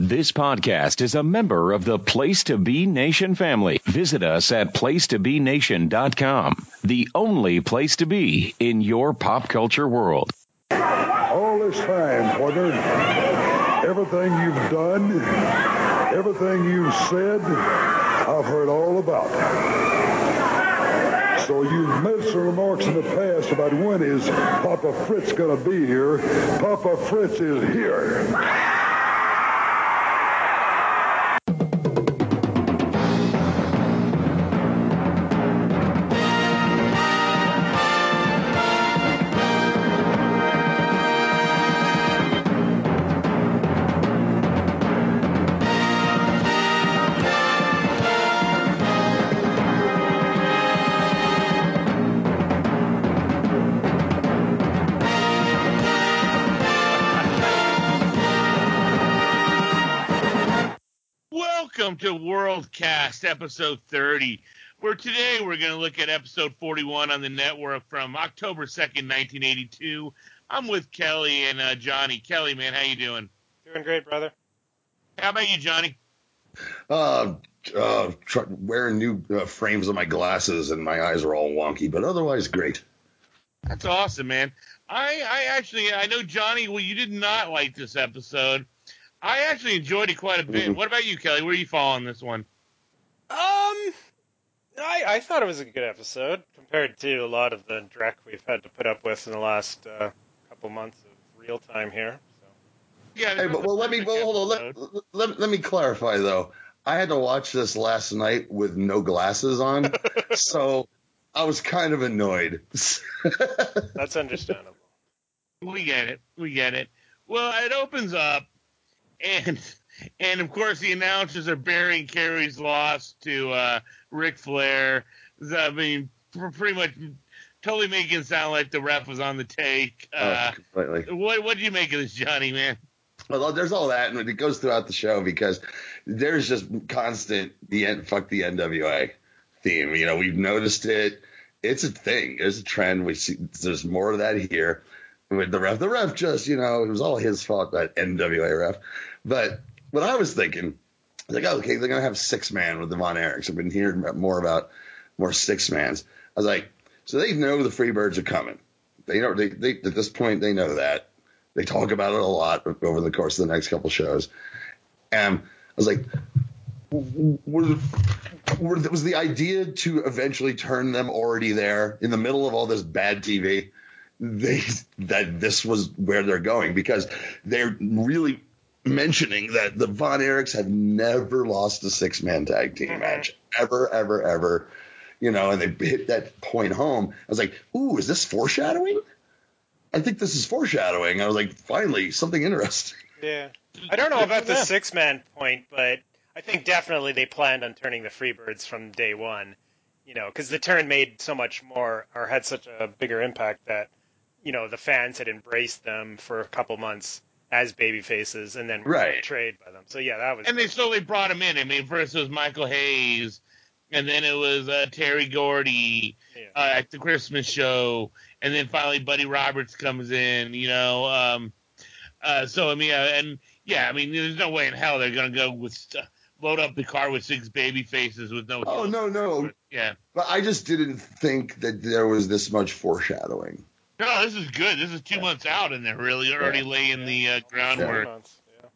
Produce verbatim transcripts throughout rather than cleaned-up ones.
This podcast is a member of the Place to Be Nation family. Visit us at place to be nation dot com, the only place to be in your pop culture world. All this time, partner, everything you've done, everything you've said, I've heard all about. So you've made some remarks in the past about when is Papa Fritz going to be here. Papa Fritz is here. Welcome to Worldcast, episode thirty, where today we're going to look at episode forty-one on the network from October second, nineteen eighty-two. I'm with Kelly and uh, Johnny. Kelly, man, how you doing? Doing great, brother. How about you, Johnny? Uh, uh try, wearing new uh, frames on my glasses, and my eyes are all wonky, but otherwise great. That's awesome, man. I, I actually, I know, Johnny, well, you did not like this episode. I actually enjoyed it quite a bit. What about you, Kelly? Where are you following this one? Um, I, I thought it was a good episode compared to a lot of the dreck we've had to put up with in the last uh, couple months of real time here. So. Yeah. Hey, but, well, let me well, hold on. Let, let, let me clarify though. I had to watch this last night with no glasses on, so I was kind of annoyed. That's understandable. We get it. We get it. Well, it opens up. And, and of course, the announcers are burying Kerry's loss to uh, Ric Flair. I mean, pretty much totally making it sound like the ref was on the take. Uh, oh, completely. What what do you make of this, Johnny, man? Well, there's all that, and it goes throughout the show because there's just constant the end, fuck the N W A theme. You know, we've noticed it. It's a thing. There's a trend. We see. There's more of that here. With the ref, the ref just, you know, it was all his fault, that N W A ref. But what I was thinking, like, okay, they're going to have six man with the Von Erichs. I've been hearing more about more six mans. I was like, so they know the Freebirds are coming. They know, they, they, at this point, they know that. They talk about it a lot over the course of the next couple shows. And I was like, were, were, was the idea to eventually turn them already there in the middle of all this bad T V? They that this was where they're going, because they're really mentioning that the Von Erichs have never lost a six-man tag team mm-hmm. match ever, ever, ever. You know, and they hit that point home. I was like, ooh, is this foreshadowing? I think this is foreshadowing. I was like, finally, something interesting. Yeah. I don't know about the six-man point, but I think definitely they planned on turning the Freebirds from day one, you know, because the turn made so much more or had such a bigger impact that, you know, the fans had embraced them for a couple months as baby faces and then were right. betrayed by them. So, yeah, that was... And great. They slowly brought them in. I mean, first it was Michael Hayes, and then it was uh, Terry Gordy yeah. uh, at the Christmas show, and then finally Buddy Roberts comes in, you know. Um, uh, so, I mean, uh, and, yeah, I mean, there's no way in hell they're going to go with... Uh, load up the car with six baby faces with no... Oh, no, no. Yeah. But I just didn't think that there was this much foreshadowing. No, this is good. This is two yeah. months out, and they're really already yeah. laying yeah. the uh, groundwork. Months. Yeah.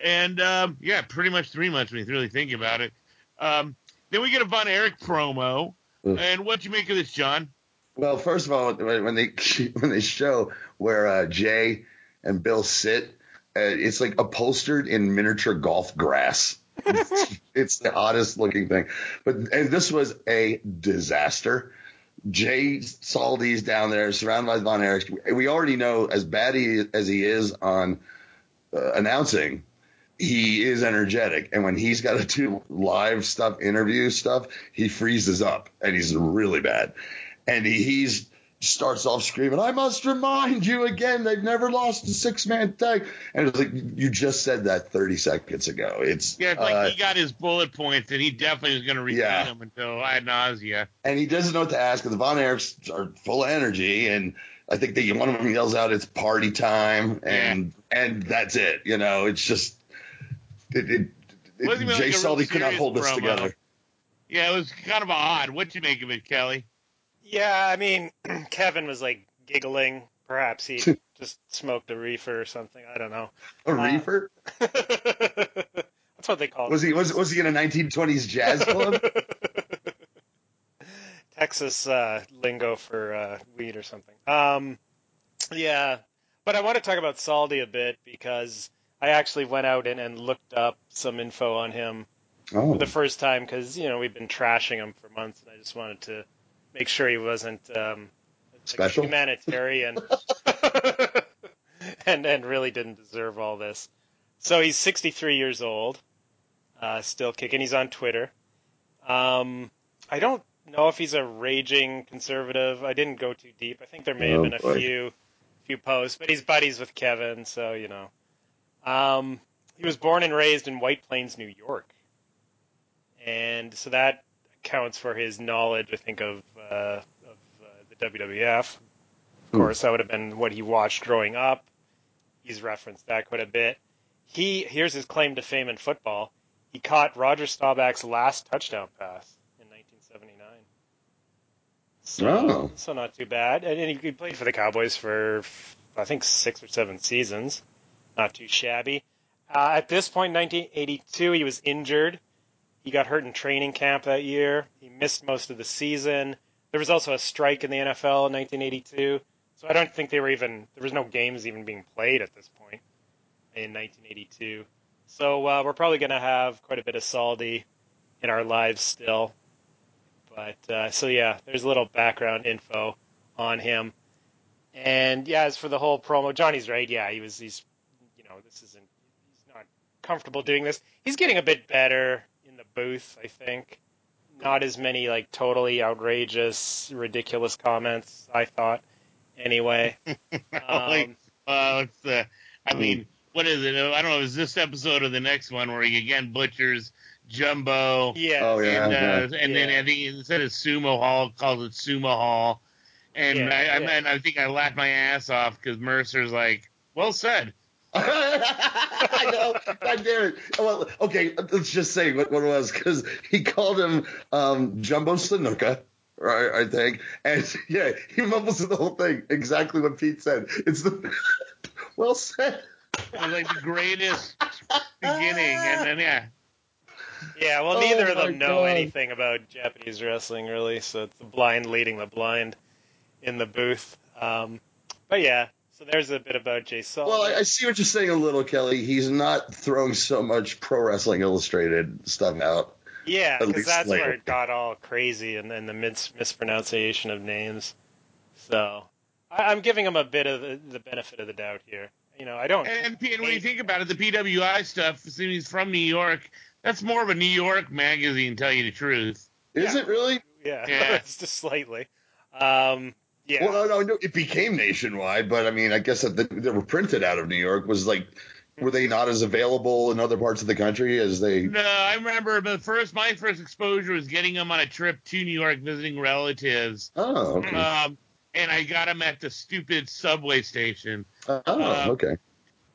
And, um, yeah, pretty much three months when you really think about it. Um, then we get a Von Erich promo. Oof. And what'd you make of this, John? Well, first of all, when they when they show where uh, Jay and Bill sit, uh, it's like upholstered in miniature golf grass. it's, it's the oddest looking thing. But and this was a disaster. Jay Saldi's down there, surrounded by Von Erich. We already know, as bad he, as he is on uh, announcing, he is energetic. And when he's got to do live stuff, interview stuff, he freezes up, and he's really bad. And he he's, starts off screaming, "I must remind you again, they've never lost a six-man tag." And it's like, you just said that thirty seconds ago. It's yeah, it's like uh, he got his bullet points, and he definitely was going to repeat yeah. them until ad nausea. And he doesn't know what to ask, because the Von Erichs are full of energy, and I think that one of them yells out, "It's party time," and yeah. and that's it. You know, it's just It, it, it, it, Jay Saldi could not hold this together. Yeah, it was kind of odd. What'd you make of it, Kelly? Yeah, I mean, Kevin was like giggling. Perhaps he just smoked a reefer or something. I don't know. A uh, reefer? That's what they call it. Was he was was he in a nineteen twenties jazz club? Texas uh, lingo for uh, weed or something. Um, yeah, but I want to talk about Saldi a bit because I actually went out and, and looked up some info on him oh. for the first time because, you know, we've been trashing him for months, and I just wanted to make sure he wasn't um, special like humanitarian and, and really didn't deserve all this. So he's sixty-three years old, uh, still kicking. He's on Twitter. Um, I don't know if he's a raging conservative. I didn't go too deep. I think there may oh, have been a boy. few few posts, but he's buddies with Kevin, so, you know. Um, he was born and raised in White Plains, New York. And so that accounts for his knowledge, I think, of, uh, of uh, the W W F. Of course, that would have been what he watched growing up. He's referenced that quite a bit. He here's his claim to fame in football. He caught Roger Staubach's last touchdown pass in nineteen seventy-nine. So, oh. so not too bad. And, and he played for the Cowboys for, I think, six or seven seasons. Not too shabby. Uh, at this point, nineteen eighty-two, he was injured. He got hurt in training camp that year. He missed most of the season. There was also a strike in the N F L in nineteen eighty-two. So I don't think they were even, there was no games even being played at this point in nineteen eighty-two. So uh, we're probably going to have quite a bit of Saldi in our lives still. But uh, so, yeah, there's a little background info on him. And, yeah, as for the whole promo, Johnny's right. Yeah, he was, he's, you know, this isn't, he's not comfortable doing this. He's getting a bit better in the booth, I think. Not as many, like, totally outrageous, ridiculous comments, I thought, anyway. Um, like, well, it's, uh, I mean, what is it? I don't know. Is this episode or the next one where he again butchers Jumbo? Yes. Oh, yeah. And, uh, yeah. and then yeah. I think instead of Sumo Hall, calls it Sumo Hall. And yeah, I, I, yeah. Man, I think I laughed my ass off because Mercer's like, well said. I know. God damn it. Well, okay, let's just say what, what it was because he called him um, Jumbo Snuka. Right, I think, and yeah, he mumbles the whole thing exactly what Pete said. It's the well said. It was like the greatest beginning, and then yeah, yeah. Well, neither oh of them know God. anything about Japanese wrestling, really. So it's the blind leading the blind in the booth. Um, but yeah, so there's a bit about Jay Saldi. Well, I, I see what you're saying a little, Kelly. He's not throwing so much Pro Wrestling Illustrated stuff out. Yeah, because that's later. where it got all crazy, and then the mis- mispronunciation of names. So I- I'm giving him a bit of the, the benefit of the doubt here. You know, I don't. And, and when you think about it, the P W I stuff, since he's from New York, that's more of a New York magazine. Tell you the truth, is yeah. it really? Yeah, yeah. It's just slightly. Um, yeah. Well, no, no, it became nationwide, but I mean, I guess that the, they were printed out of New York was like. Were they not as available in other parts of the country as they? No, I remember. But first, my first exposure was getting them on a trip to New York visiting relatives. Oh, okay. Um, and I got them at the stupid subway station. Oh, um, okay.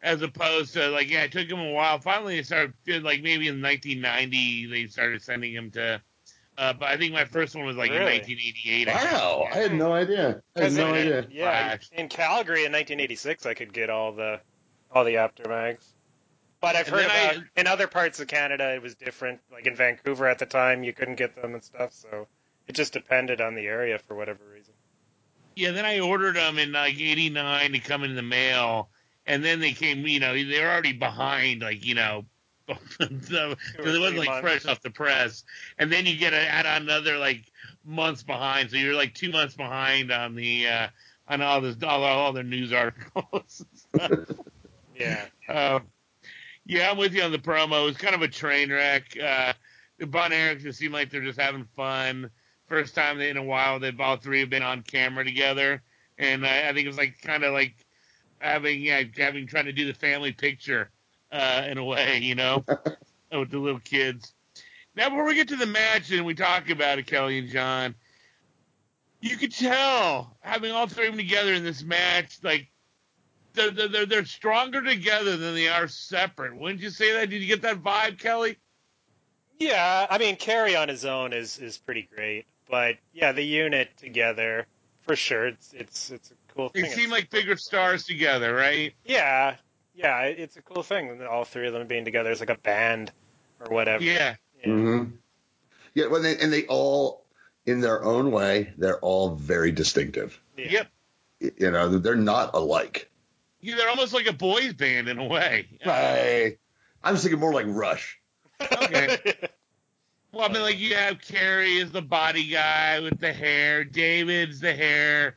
As opposed to like, yeah, it took them a while. Finally, they started like maybe in nineteen ninety they started sending them to. Uh, but I think my first one was like really? in nineteen eighty-eight. Wow, I, I had no idea. I had no in, idea. Yeah, uh, in Calgary in nineteen eighty-six, I could get all the. All the aftermags. But I've and heard about, I, in other parts of Canada, it was different. Like in Vancouver at the time, you couldn't get them and stuff. So it just depended on the area for whatever reason. Yeah, then I ordered them in like eighty-nine to come in the mail. And then they came, you know, they were already behind, like, you know, so it wasn't like months. fresh off the press. And then you get to add another like months behind. So you're like two months behind on the, uh, on all this, all, all the news articles and stuff. Yeah, uh, yeah, I'm with you on the promo. It was kind of a train wreck. Uh, Von Erich just seemed like they're just having fun. First time in a while they've all three have been on camera together, and uh, I think it was like kind of like having yeah, having trying to do the family picture uh, in a way, you know, with the little kids. Now, before we get to the match and we talk about it, Kelly and John, you could tell having all three of them together in this match, like. they're, they're, they're stronger together than they are separate. Wouldn't you say that? Did you get that vibe, Kelly? Yeah, I mean, Kerry on his own is, is pretty great. But, yeah, the unit together, for sure, it's it's, it's a cool thing. They seem it's like bigger fun. Stars together, right? Yeah, yeah, it's a cool thing, all three of them being together as like a band or whatever. Yeah. Yeah, mm-hmm. yeah well, they, and they all, in their own way, they're all very distinctive. Yeah. Yep. You know, they're not alike. Yeah, they're almost like a boys band in a way. Right. I was thinking more like Rush. Okay. Well, I mean, like, you have Kerry as the body guy with the hair. David's the hair,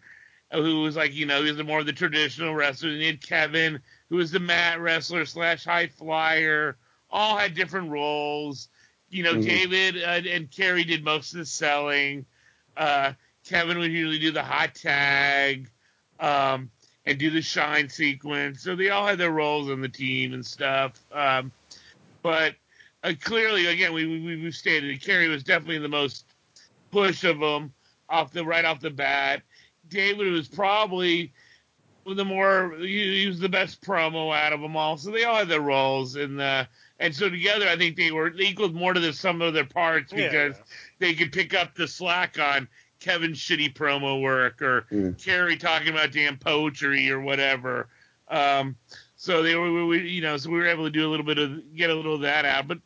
who was, like, you know, he was more of the traditional wrestler. And you had Kevin, who was the mat wrestler slash high flyer. All had different roles. You know, mm-hmm. David uh, and Kerry did most of the selling. Uh, Kevin would usually do the hot tag um, and do the shine sequence. So they all had their roles on the team and stuff. Um, but... Uh, clearly, again, we, we we've stated Kerry was definitely the most push of them off the right off the bat. David was probably the more he, he was the best promo out of them all. So they all had their roles, and uh, and so together, I think they were they equaled more to the sum of their parts because yeah. they could pick up the slack on Kevin's shitty promo work or mm. Kerry talking about damn poetry or whatever. Um, So they were, we, you know, so we were able to do a little bit of get a little of that out, but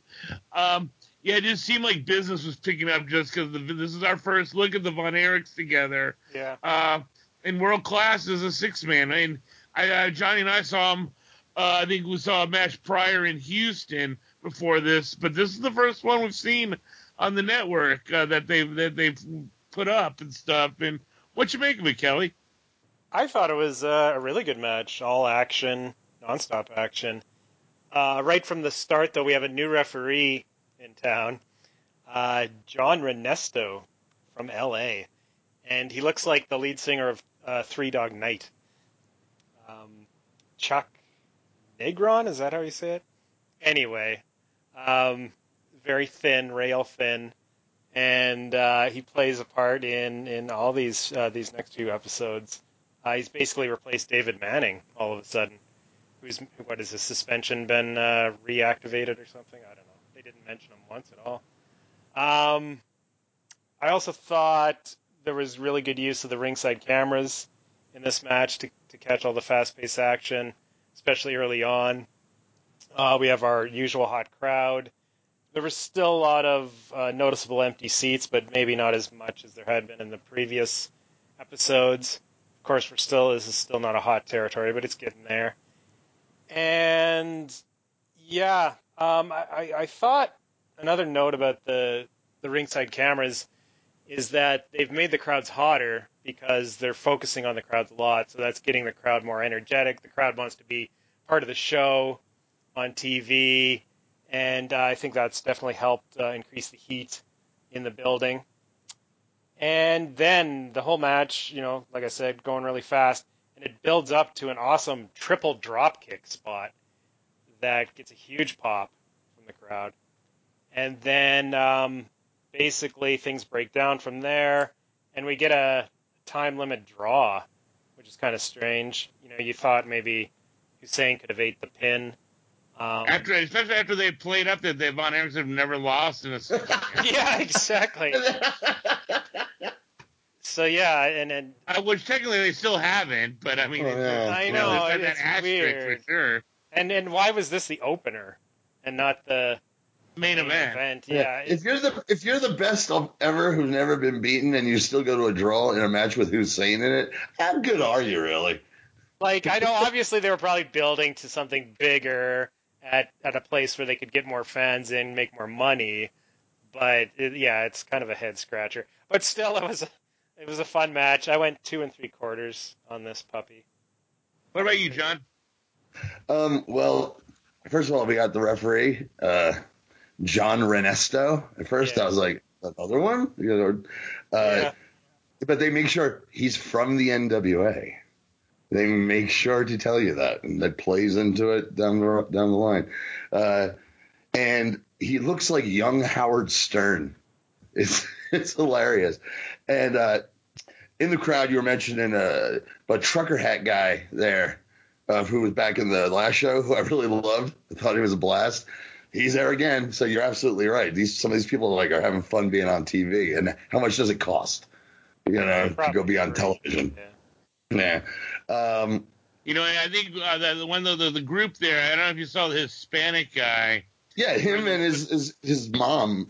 um, yeah, it just seemed like business was picking up just because this is our first look at the Von Erichs together. Yeah. Uh, and World Class is a six man. I mean, I, I, Johnny and I saw him. Uh, I think we saw a match prior in Houston before this, but this is the first one we've seen on the network uh, that they've that they've put up and stuff. And what you make of it, Kelly? I thought it was uh, a really good match, all action. Nonstop action. Uh, right from the start, though, we have a new referee in town, uh, John Renesto from L A, and he looks like the lead singer of uh, Three Dog Night. Um, Chuck Negron, is that how you say it? Anyway, um, very thin, rail thin, and uh, he plays a part in in all these uh, these next few episodes. Uh, he's basically replaced David Manning all of a sudden. Who's, what is his suspension been uh, reactivated or something? I don't know. They didn't mention him once at all. Um, I also thought there was really good use of the ringside cameras in this match to, to catch all the fast-paced action, especially early on. Uh, we have our usual hot crowd. There was still a lot of uh, noticeable empty seats, but maybe not as much as there had been in the previous episodes. Of course, we're still this is still not a hot territory, but it's getting there. And, yeah, um, I, I thought another note about the, the ringside cameras is that they've made the crowds hotter because they're focusing on the crowds a lot, so that's getting the crowd more energetic. The crowd wants to be part of the show on T V, and uh, I think that's definitely helped uh, increase the heat in the building. And then the whole match, you know, like I said, going really fast. And it builds up to an awesome triple dropkick spot that gets a huge pop from the crowd. And then um, basically things break down from there, and we get a time limit draw, which is kind of strange. You know, you thought maybe Hussein could have ate the pin. Um, after, especially after they played up that the Von Erichs have never lost in a Yeah, exactly. So yeah, and then uh, which technically they still haven't, but I mean, oh, yeah. I know well, it's, it's that weird for sure. And and why was this the opener and not the main, main event? event? Yeah, yeah. If you're the if you're the best ever who's never been beaten and you still go to a draw in a match with Hussein in it, how good are you really? Like I know, obviously they were probably building to something bigger at at a place where they could get more fans in, make more money, but it, yeah, it's kind of a head scratcher. But still, it was. It was a fun match. I went two and three quarters on this puppy. What about you, John? Um, well, first of all, we got the referee, uh, John Renesto. At first, yeah. I was like, another one? Uh, yeah. But they make sure he's from the N W A. They make sure to tell you that, and that plays into it down the down the line. Uh, and he looks like young Howard Stern. It's it's hilarious. And uh, in the crowd, you were mentioning a, a trucker hat guy there uh, who was back in the last show, who I really loved. I thought he was a blast. He's there again. So you're absolutely right. These some of these people are like are having fun being on T V. And how much does it cost, you know, to go be on television? Yeah. yeah. Um, you know, I think uh, the one of the, the group there, I don't know if you saw the Hispanic guy. Yeah, him and his his, his mom.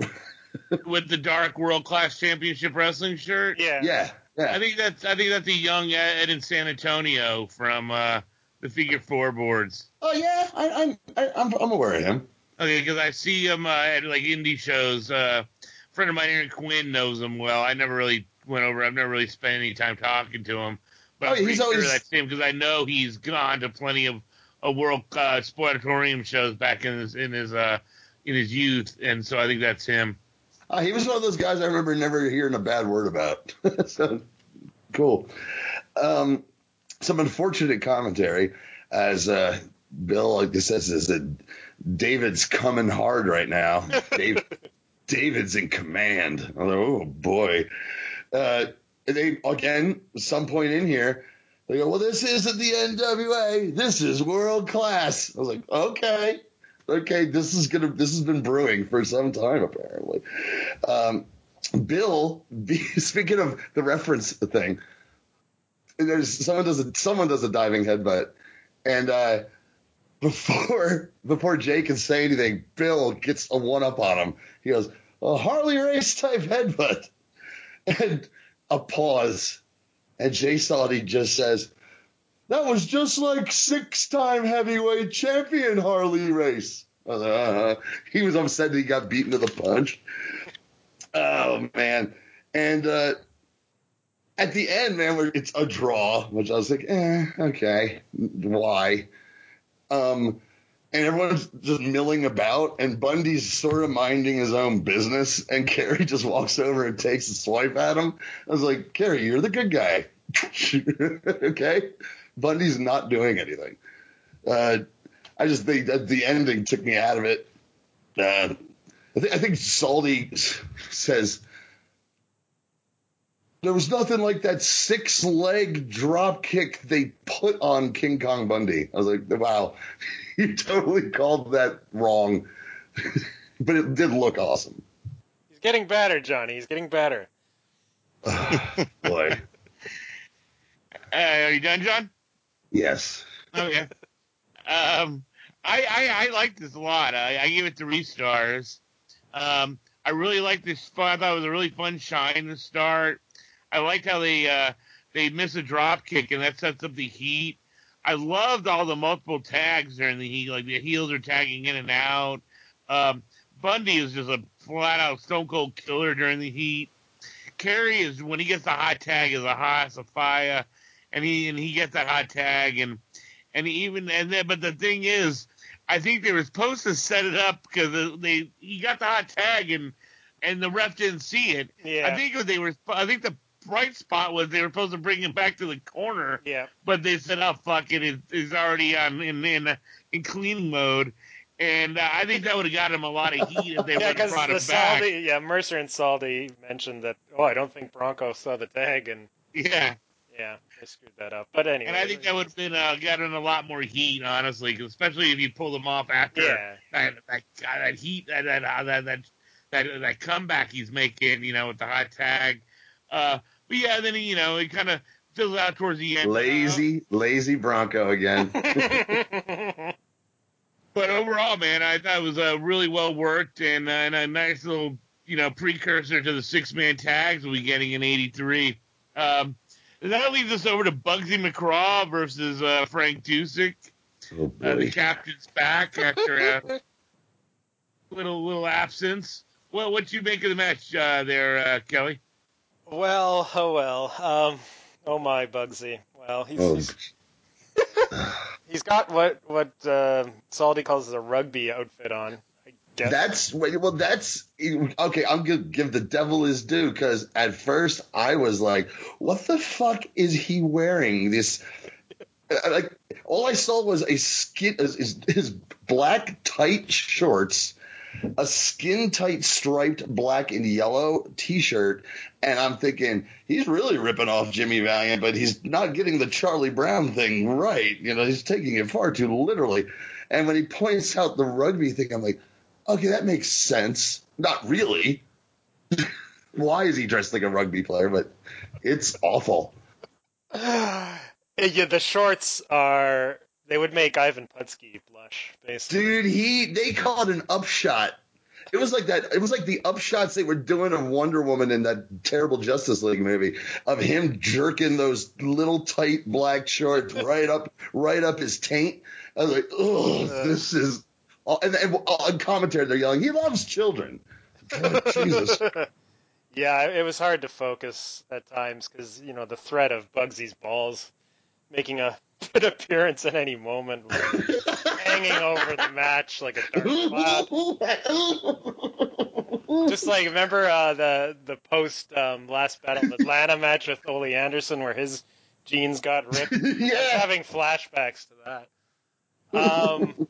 With the dark World Class Championship Wrestling shirt. Yeah. Yeah. Yeah. I think that's I think that's a young Ed in San Antonio from uh, the Figure Four boards. Oh yeah, I, I, I'm I'm aware of him. Okay, because I see him uh, at like indie shows. Uh, a friend of mine, Aaron Quinn, knows him well. I never really went over. I've never really spent any time talking to him. But oh, I'm he's always sure that's him because I know he's gone to plenty of a World uh, Sportatorium shows back in his in his uh, in his youth, and so I think that's him. Uh, he was one of those guys I remember never hearing a bad word about. So, cool. Um, some unfortunate commentary, as uh, Bill like this says, is that David's coming hard right now. Dave, David's in command. Like, oh boy. Uh, and they again, some point in here, they go, "Well, this isn't the N W A. This is world class." I was like, "Okay." Okay, this is gonna. This has been brewing for some time, apparently. Um, Bill, B, speaking of the reference thing, there's someone does a someone does a diving headbutt, and uh, before before Jay can say anything, Bill gets a one up on him. He goes, "A Harley Race type headbutt," and a pause, and Jay Saldi just says, "That was just like six-time heavyweight champion Harley Race." Uh, he was upset that he got beaten to the punch. Oh, man. And uh, at the end, man, it's a draw, which I was like, eh, okay, why? Um, and everyone's just milling about, and Bundy's sort of minding his own business, and Kerry just walks over and takes a swipe at him. I was like, Kerry, you're the good guy. Okay? Bundy's not doing anything. Uh, I just think that the ending took me out of it. Uh, I, th- I think Saldi says, there was nothing like that six-leg drop kick they put on King Kong Bundy. I was like, wow, you totally called that wrong. But it did look awesome. He's getting better, Johnny. He's getting better. Oh, boy. Uh, are you done, John? Yes. Oh yeah. Um, I, I I like this a lot. I, I give it three stars. Um, I really like this. I thought it was a really fun shine to start. I liked how they uh, they miss a drop kick and that sets up the heat. I loved all the multiple tags during the heat. Like the heels are tagging in and out. Um, Bundy is just a flat out stone cold killer during the heat. Kerry is when he gets the hot tag is a hot Sophia. And he and he gets that hot tag and and he even and then but the thing is, I think they were supposed to set it up because they he got the hot tag and and the ref didn't see it. Yeah. I think they were. I think the bright spot was they were supposed to bring him back to the corner. Yeah. But they said, "Oh fuck it, it he's already on in in, in clean mode." And uh, I think that would have got him a lot of heat if they yeah, would have brought him Saldi, back. Yeah, Mercer and Saldi mentioned that. Oh, I don't think Bronco saw the tag and. Yeah. Yeah, they screwed that up. But anyway. And I think that would have been uh, gotten a lot more heat, honestly, especially if you pull them off after yeah. that, that, that heat, that that, that that that that comeback he's making, you know, with the hot tag. Uh, but yeah, then you know it kind of fills out towards the end. Lazy, now. lazy Bronco again. But overall, man, I thought it was uh, really well worked and uh, and a nice little you know precursor to the six man tags we'll be getting in eighty-three. Um, That leads us over to Bugsy McGraw versus uh, Frank Dusek. Oh, uh, the captain's back after a little little absence. Well, what you make of the match uh, there, uh, Kelly? Well, oh well. Um, oh my, Bugsy. Well, he's oh. he's, he's got what what uh, Saldi calls the rugby outfit on. Guess. That's well. That's okay. I'm gonna give the devil his due because at first I was like, "What the fuck is he wearing?" This like all I saw was a skin, his, his black tight shorts a skin-tight striped black and yellow T-shirt, and I'm thinking, he's really ripping off Jimmy Valiant, but he's not getting the Charlie Brown thing right. You know, he's taking it far too literally. And when he points out the rugby thing, I'm like, okay, that makes sense. Not really. Why is he dressed like a rugby player? But it's awful. Yeah, the shorts are... They would make Ivan Putski blush, basically. Dude, he they called an upshot. It was like that. It was like the upshots they were doing of Wonder Woman in that terrible Justice League movie, of him jerking those little tight black shorts right up, right up his taint. I was like, ugh, uh, this is. And, and on commentary, they're yelling, "He loves children." God, Jesus. Yeah, it was hard to focus at times because you know the threat of Bugsy's balls making a. An appearance at any moment, hanging over the match like a dark cloud. Just like remember uh, the the post um, last Battle of Atlanta match with Ole Anderson, where his jeans got ripped. Yeah. I was having flashbacks to that. Um,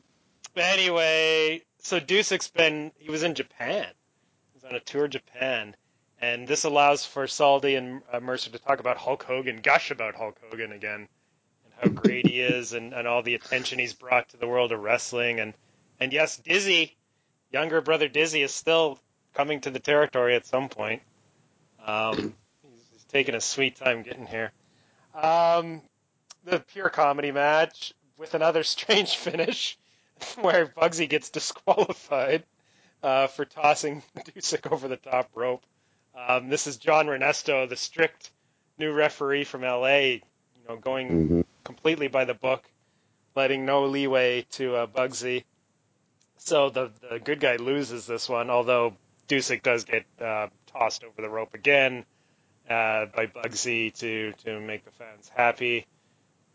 but anyway, so Dusek's been he was in Japan. He was on a tour of Japan. And this allows for Saldi and uh, Mercer to talk about Hulk Hogan, gush about Hulk Hogan again. How great he is and, and all the attention he's brought to the world of wrestling. And, and yes, Dizzy, younger brother Dizzy, is still coming to the territory at some point. Um, he's, he's taking a sweet time getting here. Um, the pure comedy match with another strange finish where Bugsy gets disqualified uh, for tossing Dusek over the top rope. Um, this is John Renesto, the strict new referee from L A, you know, going... Mm-hmm. completely by the book, letting no leeway to uh, Bugsy. So the, the good guy loses this one, although Dusek does get uh, tossed over the rope again uh, by Bugsy to, to make the fans happy.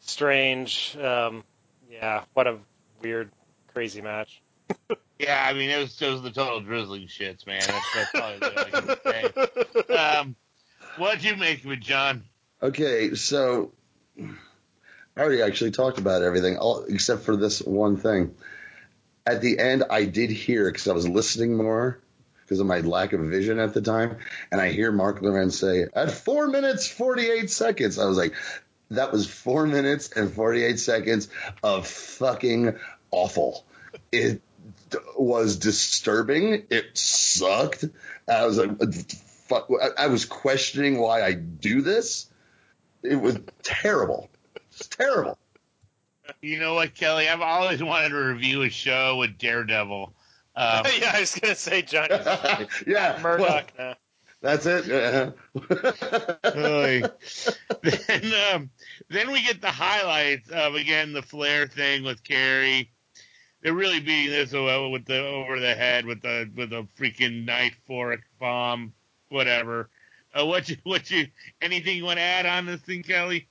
Strange. Um, yeah, what a weird, crazy match. Yeah, I mean, it was, it was the total drizzling shits, man. That's, that's probably the way. Um, what'd you make of it, John? Okay, so... I already actually talked about everything, all, except for this one thing. At the end, I did hear, because I was listening more, because of my lack of vision at the time, and I hear Mark Levin say, at four minutes, forty-eight seconds. I was like, that was four minutes and forty-eight seconds of fucking awful. It was disturbing. It sucked. I was like, fuck. I was questioning why I do this. It was terrible. It's terrible. You know what, Kelly? I've always wanted to review a show with Daredevil. Um, yeah, I was going to say Johnny. Yeah, Murdoch. Well, nah. That's it. Yeah. then, um, then we get the highlights of again the Flair thing with Kerry. They're really beating this with the over the head with the with a freaking knife, fork, bomb, whatever. Uh, what you what you anything you want to add on this thing, Kelly?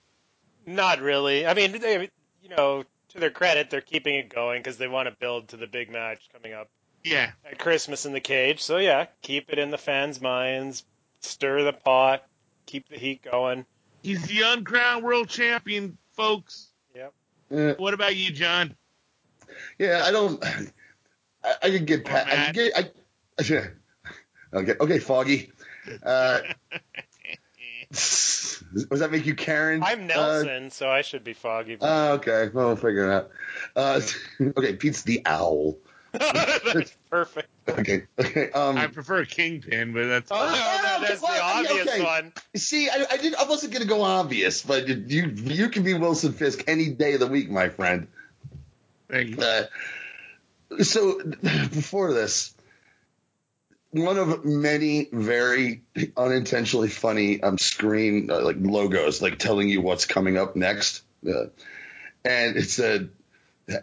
Not really. I mean, they, you know, to their credit, they're keeping it going because they want to build to the big match coming up. Yeah. At Christmas in the cage. So, yeah, keep it in the fans' minds. Stir the pot. Keep the heat going. He's the uncrowned world champion, folks. Yep. Uh, what about you, John? Yeah, I don't... I, I could get... Pat, I could get... I, I, okay, okay, Foggy. Uh... Does that make you Karen? I'm Nelson, uh, so I should be Foggy. Oh, uh, okay. Well, we'll figure it out. Uh, okay, Pete's the owl. That's perfect. Okay. Okay. Um, I prefer Kingpin, but that's... Oh, no, no, that's well, the obvious okay. one. See, I, I, did, I wasn't going to go obvious, but you you can be Wilson Fisk any day of the week, my friend. Thank you. Uh, so, before this... One of many very unintentionally funny um, screen uh, like logos, like telling you what's coming up next. Uh, and it said,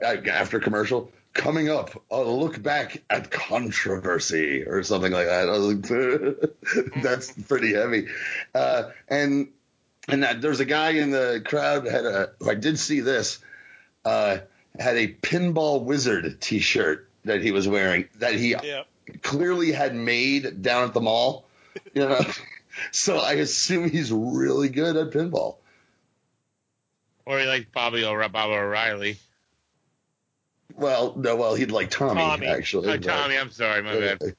after commercial, coming up, a look back at controversy or something like that. I was like, that's pretty heavy. Uh, and and there's a guy in the crowd had a, who I did see this, uh, had a Pinball Wizard T-shirt that he was wearing that he... Yeah. Clearly had made down at the mall, you know. So I assume he's really good at pinball. Or he likes Bobby, o- Bobby O'Reilly. Well, no, well, he'd like Tommy, Tommy. actually. Oh, but... Tommy, I'm sorry, my okay. bad.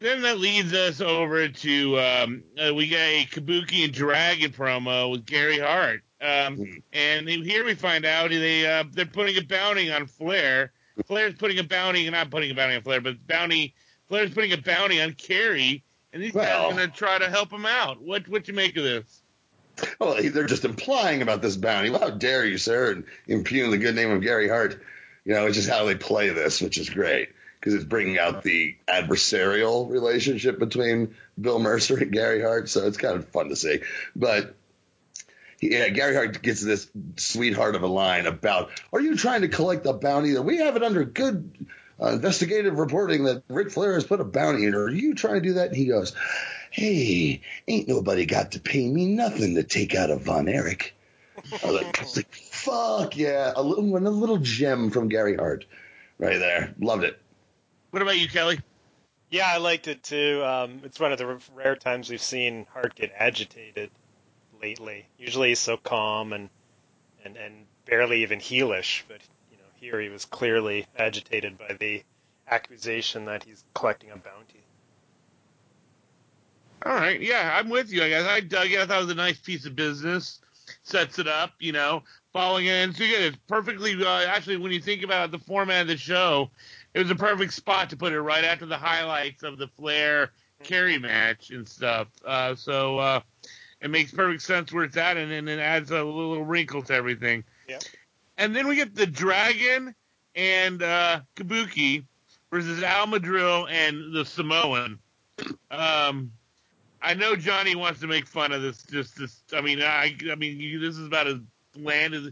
Then that leads us over to um, uh, we got a Kabuki and Dragon promo with Gary Hart, um, mm-hmm. and here we find out they uh, they're putting a bounty on Flair. Flair's putting a bounty, not putting a bounty on Flair, but bounty. Flair's putting a bounty on Kerry, and these well, guys are going to try to help him out. What what you make of this? Well, they're just implying about this bounty. Well, how dare you, sir, and impugn the good name of Gary Hart? You know, it's just how they play this, which is great because it's bringing out the adversarial relationship between Bill Mercer and Gary Hart. So it's kind of fun to see, but. Yeah, Gary Hart gets this sweetheart of a line about, are you trying to collect a bounty? That we have it under good uh, investigative reporting that Ric Flair has put a bounty in. Are you trying to do that? And he goes, hey, ain't nobody got to pay me nothing to take out of Von Erich. I was like, I was like fuck yeah, a little, a little gem from Gary Hart right there. Loved it. What about you, Kelly? Yeah, I liked it too. Um, it's one of the rare times we've seen Hart get agitated. Lately. Usually he's so calm and, and and barely even heelish, but you know here he was clearly agitated by the accusation that he's collecting a bounty. All right, yeah, I'm with you. I guess I dug it. I thought it was a nice piece of business. Sets it up, you know, following in. So yeah, it's perfectly. Uh, actually, when you think about the format of the show, it was a perfect spot to put it right after the highlights of the Flair Kerry match and stuff. Uh, so. Uh, It makes perfect sense where it's at, and then it adds a little wrinkle to everything. Yeah. And then we get the Dragon and uh, Kabuki versus Al Madril and the Samoan. Um, I know Johnny wants to make fun of this. Just, this, I mean, I, I mean, you, this is about as bland as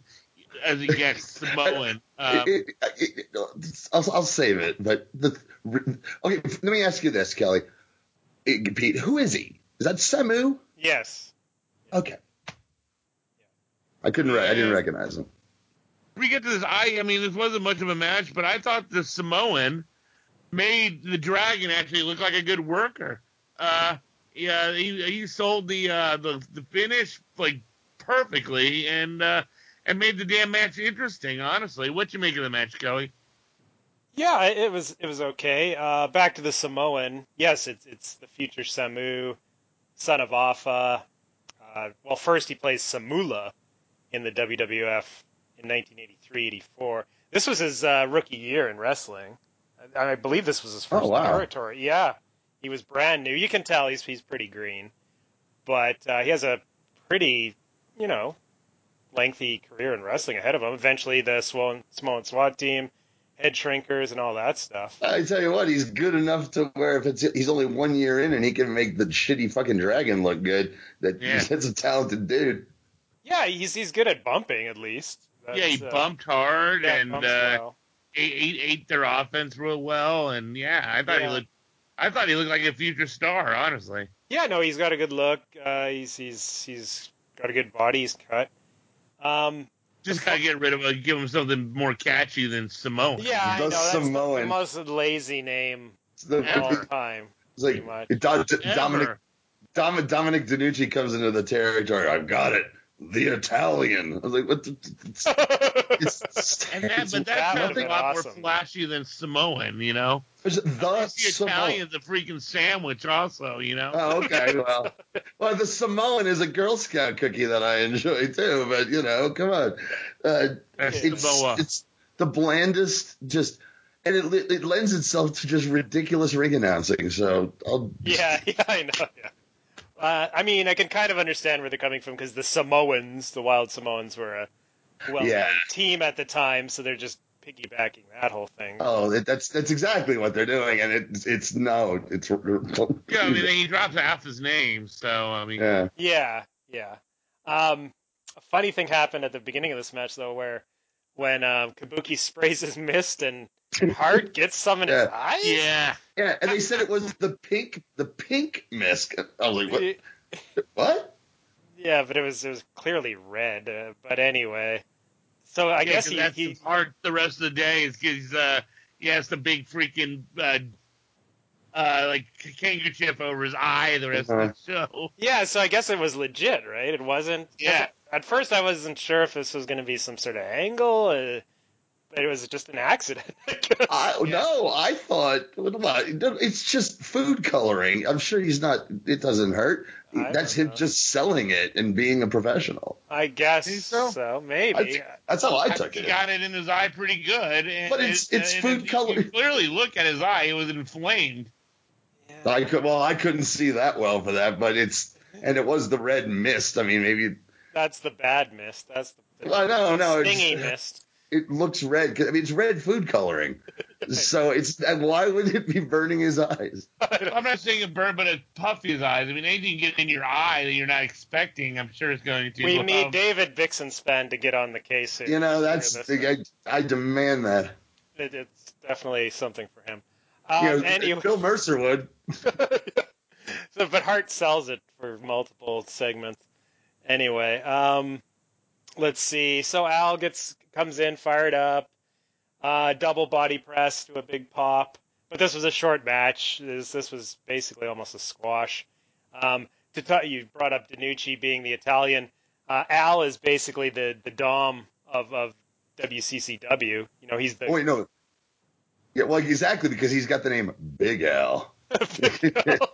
as it gets. Samoan. Um, it, it, it, I'll, I'll save it. But the, okay, let me ask you this, Kelly, it, Pete. Who is he? Is that Samu? Yes. Okay. I couldn't. Re- I didn't recognize him. We get to this. I. I mean, this wasn't much of a match, but I thought the Samoan made the Dragon actually look like a good worker. Uh, yeah, he he sold the uh, the the finish like perfectly, and uh, and made the damn match interesting. Honestly, what you make of the match, Kelly? Yeah, it was it was okay. Uh, back to the Samoan. Yes, it's it's the future Samu, son of Afa. Uh, well, first he plays Samula in the W W F in nineteen eighty-three eighty-four. This was his uh, rookie year in wrestling. I, I believe this was his first oh, wow. territory. Yeah, he was brand new. You can tell he's he's pretty green, but uh, he has a pretty, you know, lengthy career in wrestling ahead of him. Eventually, the Swollen, Samoan SWAT team, head shrinkers, and all that stuff. I tell you what, he's good enough to where if it's he's only one year in and he can make the shitty fucking Dragon look good. That yeah. That's a talented dude. Yeah, he's he's good at bumping at least. That's, yeah, he bumped uh, hard yeah, and uh, well. ate, ate ate their offense real well. And yeah, I thought yeah. he looked. I thought he looked like a future star, honestly. Yeah, no, he's got a good look. Uh, he's he's he's got a good body. He's cut. Um. Just gotta get rid of uh, give him something more catchy than Samoan. Yeah, the I know. That's Samoan. The most lazy name of all time. It's like Do, Do, Dominic, Dom, Dominic DiNucci comes into the territory. I've got it. The Italian. I was like, what? The, it's, it's, it's, and that, it's, but that sounds a lot awesome. More flashy than Samoan, you know. There's the Italian's a freaking sandwich, also, you know. Oh, okay. Well, well, the Samoan is a Girl Scout cookie that I enjoy too, but you know, come on, uh, it's, it's the blandest, just, and it it lends itself to just ridiculous ring announcing. So, I'll... yeah, yeah, I know. Yeah. Uh, I mean, I can kind of understand where they're coming from because the Samoans, the Wild Samoans, were a well-known yeah. team at the time, so they're just piggybacking that whole thing. Oh, that's that's exactly what they're doing, and it's it's no, it's yeah. I mean, he drops half his name, so I mean, yeah, yeah, yeah. Um, a funny thing happened at the beginning of this match, though, where when um, Kabuki sprays his mist and Hart gets some in yeah. his eyes. Yeah, yeah, and they said it was the pink, the pink mist. I was like, what? what? Yeah, but it was it was clearly red. Uh, but anyway, so I yeah, guess he, that's he Hart the rest of the day is because uh, he has the big freaking uh, uh, like handkerchief over his eye the rest uh-huh. of the show. Yeah, so I guess it was legit, right? It wasn't. Yeah. At first, I wasn't sure if this was going to be some sort of angle. Uh, that it was just an accident. I, yeah. No, I thought, what about, it's just food coloring. I'm sure he's not, it doesn't hurt. I that's him know. just selling it and being a professional. I guess so? so, maybe. I th- that's how I took I, it. He got it in his eye pretty good. And, but it's, it's and, food and coloring. You clearly look at his eye, it was inflamed. Yeah. I could, well, I couldn't see that well for that, but it's, and it was the red mist. I mean, maybe. That's the bad mist. That's the, the well, no, no, stingy mist. It looks red. I mean, it's red food coloring. So it's, and why would it be burning his eyes? I'm not saying it burned, but it puffed his eyes. I mean, anything get in your eye that you're not expecting, I'm sure it's going to. We love. need David Bixenspan to get on the case here. You know, that's the, I, I demand that. It, it's definitely something for him. Um, you know, anyway. Bill Mercer would. So, but Hart sells it for multiple segments. Anyway, um, let's see. So Al gets comes in, fired up, uh, double body press to a big pop. But this was a short match. This, this was basically almost a squash. Um, to t- you brought up DiNucci being the Italian. Uh, Al is basically the, the Dom of, of W C C W. You know, he's the. Oh, wait, no. Yeah, well, exactly, because he's got the name Big Al. Big Al.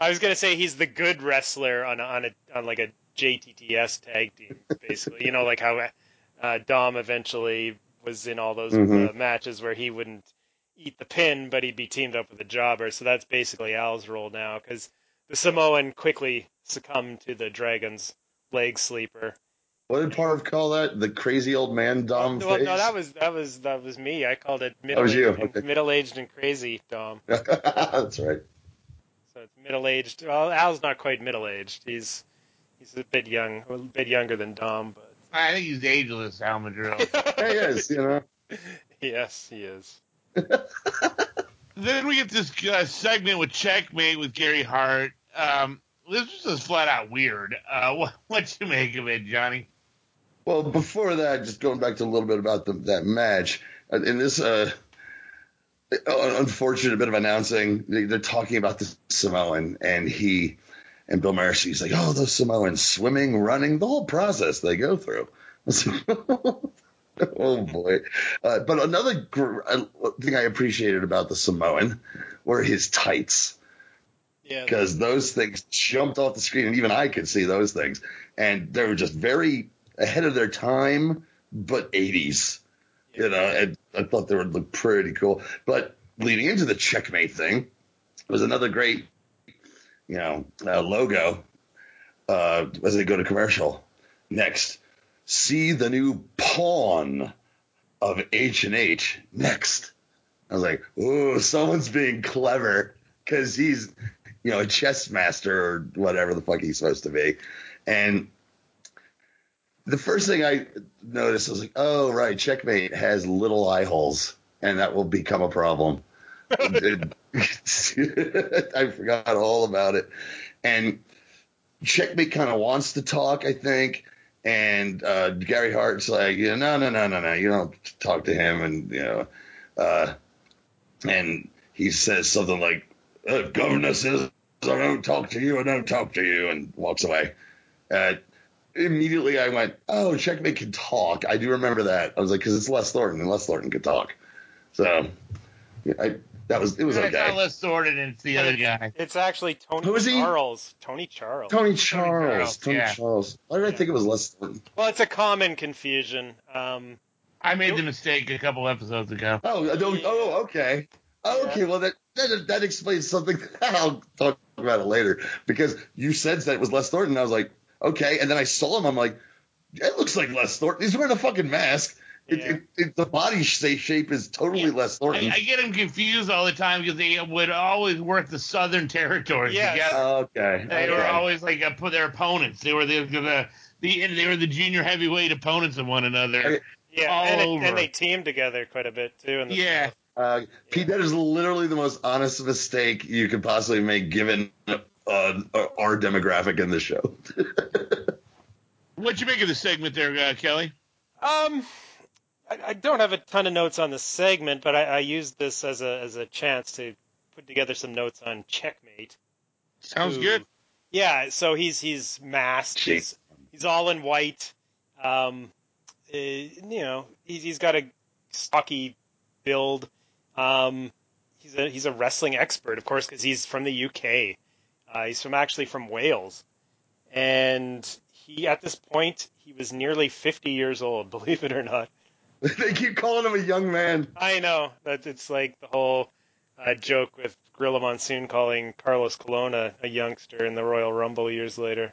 I was gonna say he's the good wrestler on a, on a on like a J T T S tag team, basically. You know, like how uh, Dom eventually was in all those mm-hmm. uh, matches where he wouldn't eat the pin, but he'd be teamed up with a jobber. So that's basically Al's role now, because the Samoan quickly succumbed to the Dragon's leg sleeper. What did Parv call that? The crazy old man Dom well, face? No, that was that was that was me. I called it middle aged okay. middle aged and crazy Dom. That's right. So it's middle-aged. Well, Al's not quite middle-aged. He's he's a bit young, a bit younger than Dom. But I think he's ageless, Al Madril. He is, you know. Yes, he is. Then we get this uh, segment with Checkmate with Gary Hart. Um, this was flat-out weird. Uh, what what you make of it, Johnny? Well, before that, just going back to a little bit about the, that match. In this... Uh, unfortunate bit of announcing. They're talking about the Samoan, and he and Bill Mercer, he's like, oh, those Samoans swimming, running, the whole process they go through. Oh, boy. Uh, but another gr- thing I appreciated about the Samoan were his tights. Yeah. Because those things jumped off the screen, and even I could see those things. And they were just very ahead of their time, but eighties. You know, and I thought they would look pretty cool. But leading into the Checkmate thing was another great, you know, uh, logo uh, as they go to commercial. Next, see the new pawn of H and H. Next. I was like, ooh, someone's being clever because he's, you know, a chess master or whatever the fuck he's supposed to be. And the first thing I noticed, I was like, oh, right, Checkmate has little eye holes, and that will become a problem. I forgot all about it. And Checkmate kind of wants to talk, I think, and uh, Gary Hart's like, you know, no, no, no, no, no, you don't talk to him. And, you know, uh, and he says something like, the governor says, I don't talk to you, I don't talk to you, and walks away. Uh, Immediately, I went, oh, Checkmate can talk. I do remember that. I was like, because it's Les Thornton, and Les Thornton could talk. So, yeah, I, that was, it was okay. It's not Les Thornton, and it's the other guy. It's actually Tony Charles. Tony Charles. Tony Charles. Tony Charles. Why did I think it was Les Thornton? Well, it's a common confusion. Um, I made the mistake a couple episodes ago. Oh, oh, okay. Oh, okay, well, that, that that explains something. I'll talk about it later, because you said that it was Les Thornton, and I was like, okay, and then I saw him. I'm like, it looks like Les Thornton. He's wearing a fucking mask. It, yeah. it, it, the body shape is totally yeah. Les Thornton. I, I get him confused all the time because they would always work the Southern Territory yes. together. Okay, they okay. were always like uh, their opponents. They were the, the the they were the junior heavyweight opponents of one another. Yeah, all and, it, over. And they teamed together quite a bit too. In the yeah, uh, yeah. Pete, that is literally the most honest mistake you could possibly make, given. Uh, our demographic in the show. What'd you make of the segment there, uh, Kelly? Um, I, I don't have a ton of notes on the segment, but I, I used this as a as a chance to put together some notes on Checkmate. Sounds who, good. Yeah, so he's he's masked. He's, he's all in white. Um, uh, you know, he's, he's got a stocky build. Um, he's a he's a wrestling expert, of course, because he's from the U K. Uh, he's from actually from Wales, and he at this point he was nearly fifty years old. Believe it or not, they keep calling him a young man. I know that it's like the whole uh, joke with Gorilla Monsoon calling Carlos Colon a, a youngster in the Royal Rumble years later,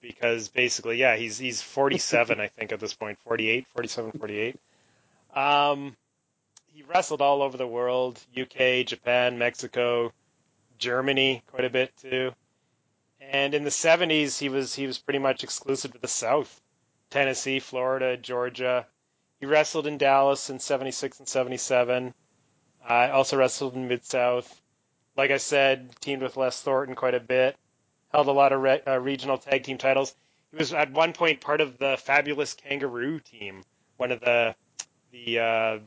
because basically, yeah, he's he's forty-seven, I think, at this point, forty-eight, forty-seven, forty-eight. Um, he wrestled all over the world, U K, Japan, Mexico, Germany, quite a bit too. And in the seventies, he was he was pretty much exclusive to the South, Tennessee, Florida, Georgia. He wrestled in Dallas in seventy-six and seventy-seven. I uh, also wrestled in Mid-South. Like I said, teamed with Les Thornton quite a bit. Held a lot of re- uh, regional tag team titles. He was at one point part of the Fabulous Kangaroo team, one of the the uh,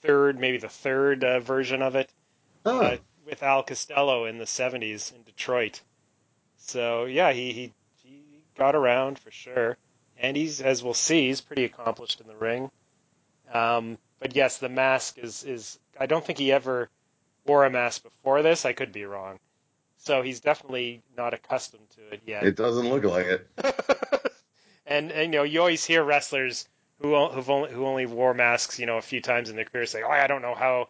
third, maybe the third uh, version of it, oh. uh, with Al Costello in the seventies in Detroit. So yeah, he, he he got around for sure, and he's, as we'll see, he's pretty accomplished in the ring. Um, but yes, the mask is is. I don't think he ever wore a mask before this. I could be wrong. So he's definitely not accustomed to it yet. It doesn't look like it. and, and, you know, you always hear wrestlers who who've only, who only wore masks, you know, a few times in their career say, oh, I don't know how,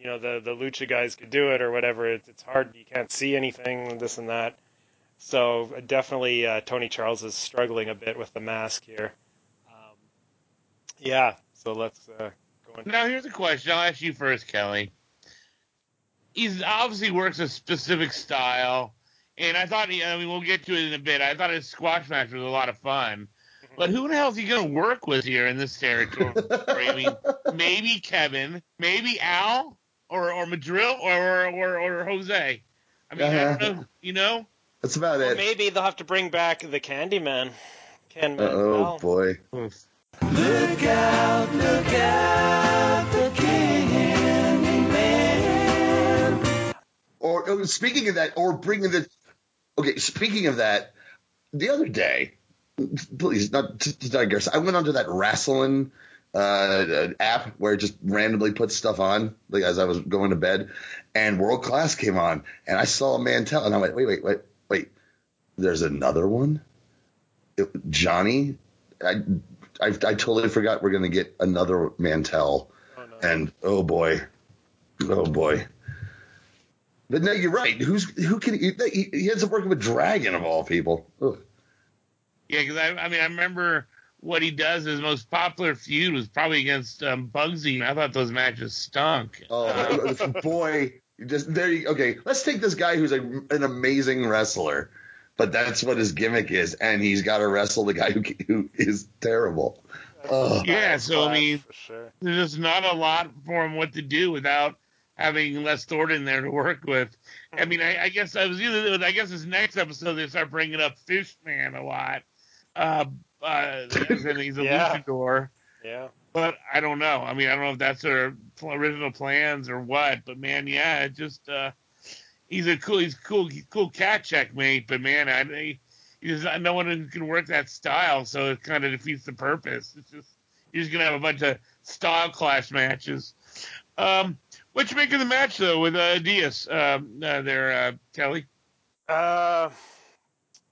you know, the, the lucha guys could do it or whatever. It, it's hard. You can't see anything, this and that. So definitely uh, Tony Charles is struggling a bit with the mask here. Um, yeah. So let's uh, go on. Now, here's a question. I'll ask you first, Kelly. He obviously works a specific style, and I thought, he, I mean, we'll get to it in a bit. I thought his squash match was a lot of fun, but who the hell is he going to work with here in this territory? I mean, maybe Kevin, maybe Al, or or Madril, or or, or, or Jose. I mean, uh-huh. I don't know, you know? That's about or it. Maybe they'll have to bring back the Candyman. Candyman oh, Al. Boy. Look out, look out, the Candyman. Or, or speaking of that, or bringing the okay. Speaking of that, the other day, please not to digress. I went onto that wrestling uh, app where it just randomly puts stuff on, like as I was going to bed, and World Class came on, and I saw a Mantel, and I went, wait, wait, wait, wait. There's another one, it, Johnny. I, I I totally forgot we're gonna get another Mantel, oh, no. and oh boy, oh boy. But no, you're right. Who's who can he, he ends up working with Dragon of all people? Ugh. Yeah, because I, I mean, I remember what he does. His most popular feud was probably against um, Bugsy, and I thought those matches stunk. Oh boy, just there. You, okay, let's take this guy who's a, an amazing wrestler, but that's what his gimmick is, and he's got to wrestle the guy who who is terrible. Ugh. Yeah, so I mean, sure. There's just not a lot for him what to do without having Les Thornton there to work with. I mean, I, I guess I was either, I guess this next episode they start bringing up Fishman a lot. Uh, uh, he's a yeah. luchador. Yeah. But I don't know. I mean, I don't know if that's their original plans or what. But man, yeah, it just uh, he's a cool, he's cool, cool cat checkmate. But man, I, I he's not, no one can work that style, so it kind of defeats the purpose. It's just you're just gonna have a bunch of style clash matches. Um. What you make of the match, though, with uh, Diaz uh, uh, there, uh, Kelly? Uh,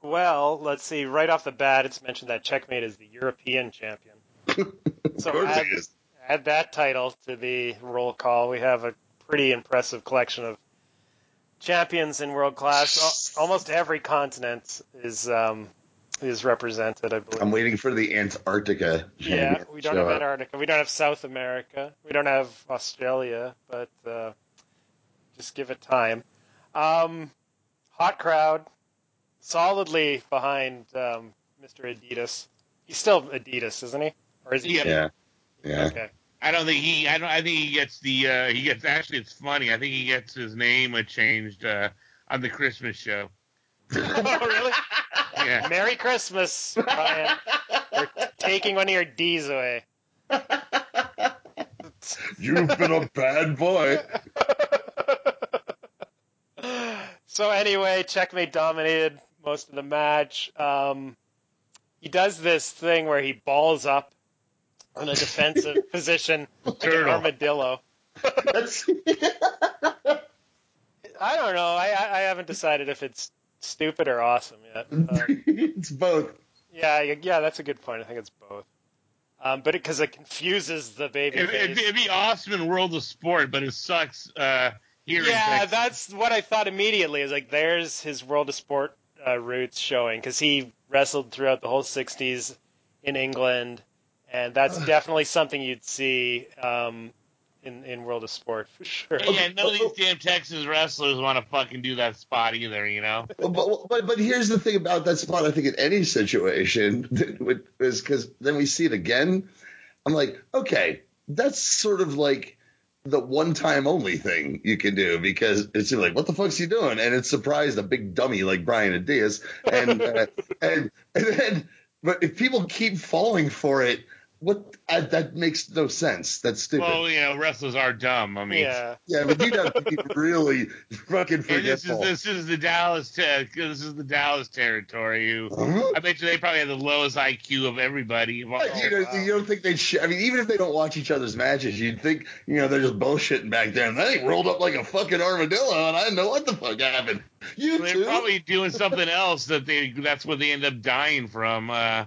well, let's see. Right off the bat, it's mentioned that Checkmate is the European champion. So add, add that title to the roll call. We have a pretty impressive collection of champions in World Class. Almost every continent is um, is represented, I believe. I'm waiting for the Antarctica. Yeah, we don't have Antarctica. We don't have South America. We don't have Australia, but uh, just give it time. Um, hot crowd, solidly behind um, Mister Adidas. He's still Adidas, isn't he? Or is he? Yeah. Yeah. Okay. I don't think he. I don't. I think he gets the. Uh, he gets. Actually, it's funny. I think he gets his name changed uh, on the Christmas show. Oh, really? Yeah. Merry Christmas, Brian. We're taking one of your D's away. You've been a bad boy. So anyway, Checkmate dominated most of the match. Um, he does this thing where he balls up in a defensive position like an armadillo. That's... I don't know. I, I haven't decided if it's stupid or awesome yet. Um, it's both. Yeah, yeah, that's a good point. I think it's both. Um, but because it, it confuses the baby it, face. It'd, it'd be awesome in World of Sport, but it sucks uh, here yeah, in Texas. That's what I thought immediately. Is like, there's his World of Sport uh, roots showing, because he wrestled throughout the whole sixties in England, and that's definitely something you'd see um, in, in World of Sport, for sure. Yeah, yeah, none of these damn Texas wrestlers want to fucking do that spot either, you know? But, but, but here's the thing about that spot, I think, in any situation, is because then we see it again. I'm like, okay, that's sort of like the one-time only thing you can do, because it's like, what the fuck's he doing? And it's surprised a big dummy like Brian Adias. And, uh, and, and then, but if people keep falling for it, What I, that makes no sense. That's stupid. Well, you know, wrestlers are dumb. I mean, yeah, yeah, but you have to be really fucking forgetful. This is this is the Dallas te- this is the Dallas territory. Who uh-huh. I bet you they probably have the lowest I Q of everybody. Well, you, know, you don't think they? Sh- I mean, even if they don't watch each other's matches, you'd think you know they're just bullshitting back there. And they rolled up like a fucking armadillo, and I didn't know what the fuck happened. You so they're too? probably doing something else that they that's what they end up dying from. Uh,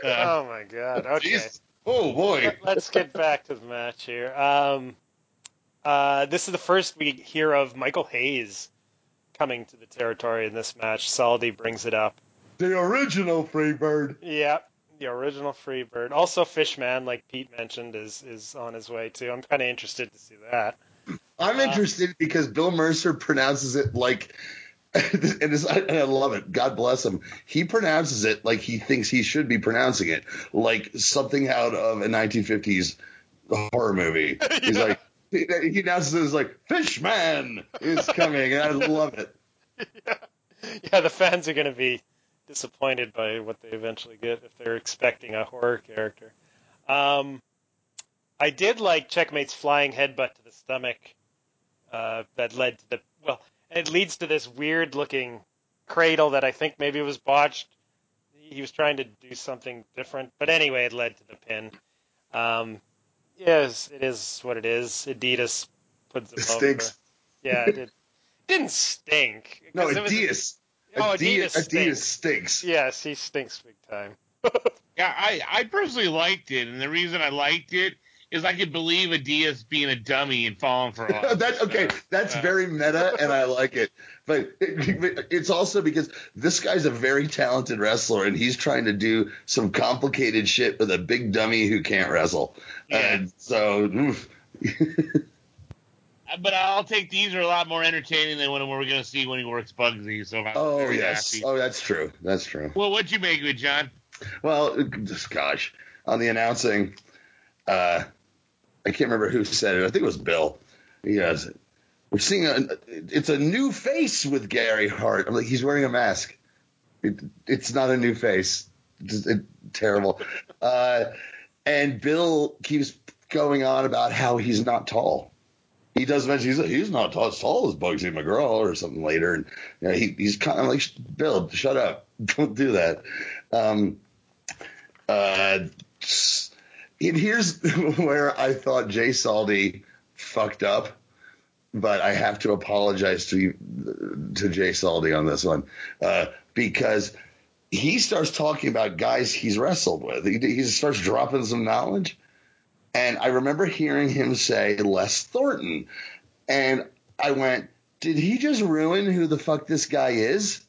Uh, oh, my God. Okay. Geez. Oh, boy. Let's get back to the match here. Um, uh, this is the first we hear of Michael Hayes coming to the territory in this match. Saldi brings it up. The original Freebird. Yeah, the original Freebird. Also, Fishman, like Pete mentioned, is, is on his way, too. I'm kind of interested to see that. I'm uh, interested because Bill Mercer pronounces it like... And, this, and I love it. God bless him. He pronounces it like he thinks he should be pronouncing it, like something out of a nineteen fifties horror movie. Yeah. He's like, he, he announces it as like, Fishman is coming, and I love it. Yeah, yeah, the fans are going to be disappointed by what they eventually get if they're expecting a horror character. Um, I did like Checkmate's flying headbutt to the stomach uh, that led to the... well. It leads to this weird-looking cradle that I think maybe was botched. He was trying to do something different. But anyway, it led to the pin. Um, yes, it is what it is. Adidas puts him it over. Stinks. Yeah, it, did. It didn't stink. No, Adidas. A, oh, Adidas, Adidas stinks. stinks. Yes, he stinks big time. Yeah, I, I personally liked it, and the reason I liked it is I could believe Adidas being a dummy and falling for all that. Okay, that's uh, very meta, and I like it. But it, it's also because this guy's a very talented wrestler, and he's trying to do some complicated shit with a big dummy who can't wrestle. Yeah. And so, oof. But I'll take these are a lot more entertaining than what we're going to see when he works Bugsy. So I'm oh, yes. Happy. Oh, that's true. That's true. Well, what'd you make of it, John? Well, gosh, on the announcing, uh, I can't remember who said it. I think it was Bill. He goes, we're seeing a, it's a new face with Gary Hart. I'm like, he's wearing a mask. It, it's not a new face. It's, it, terrible. Uh, and Bill keeps going on about how he's not tall. He does mention he's, he's not tall, as tall as Bugsy McGraw or something later. And you know, he, he's kind of like, Bill, shut up. Don't do that. Um, uh, And here's where I thought Jay Saldi fucked up, but I have to apologize to to Jay Saldi on this one uh, because he starts talking about guys he's wrestled with. He, he starts dropping some knowledge, and I remember hearing him say Les Thornton, and I went, "Did he just ruin who the fuck this guy is?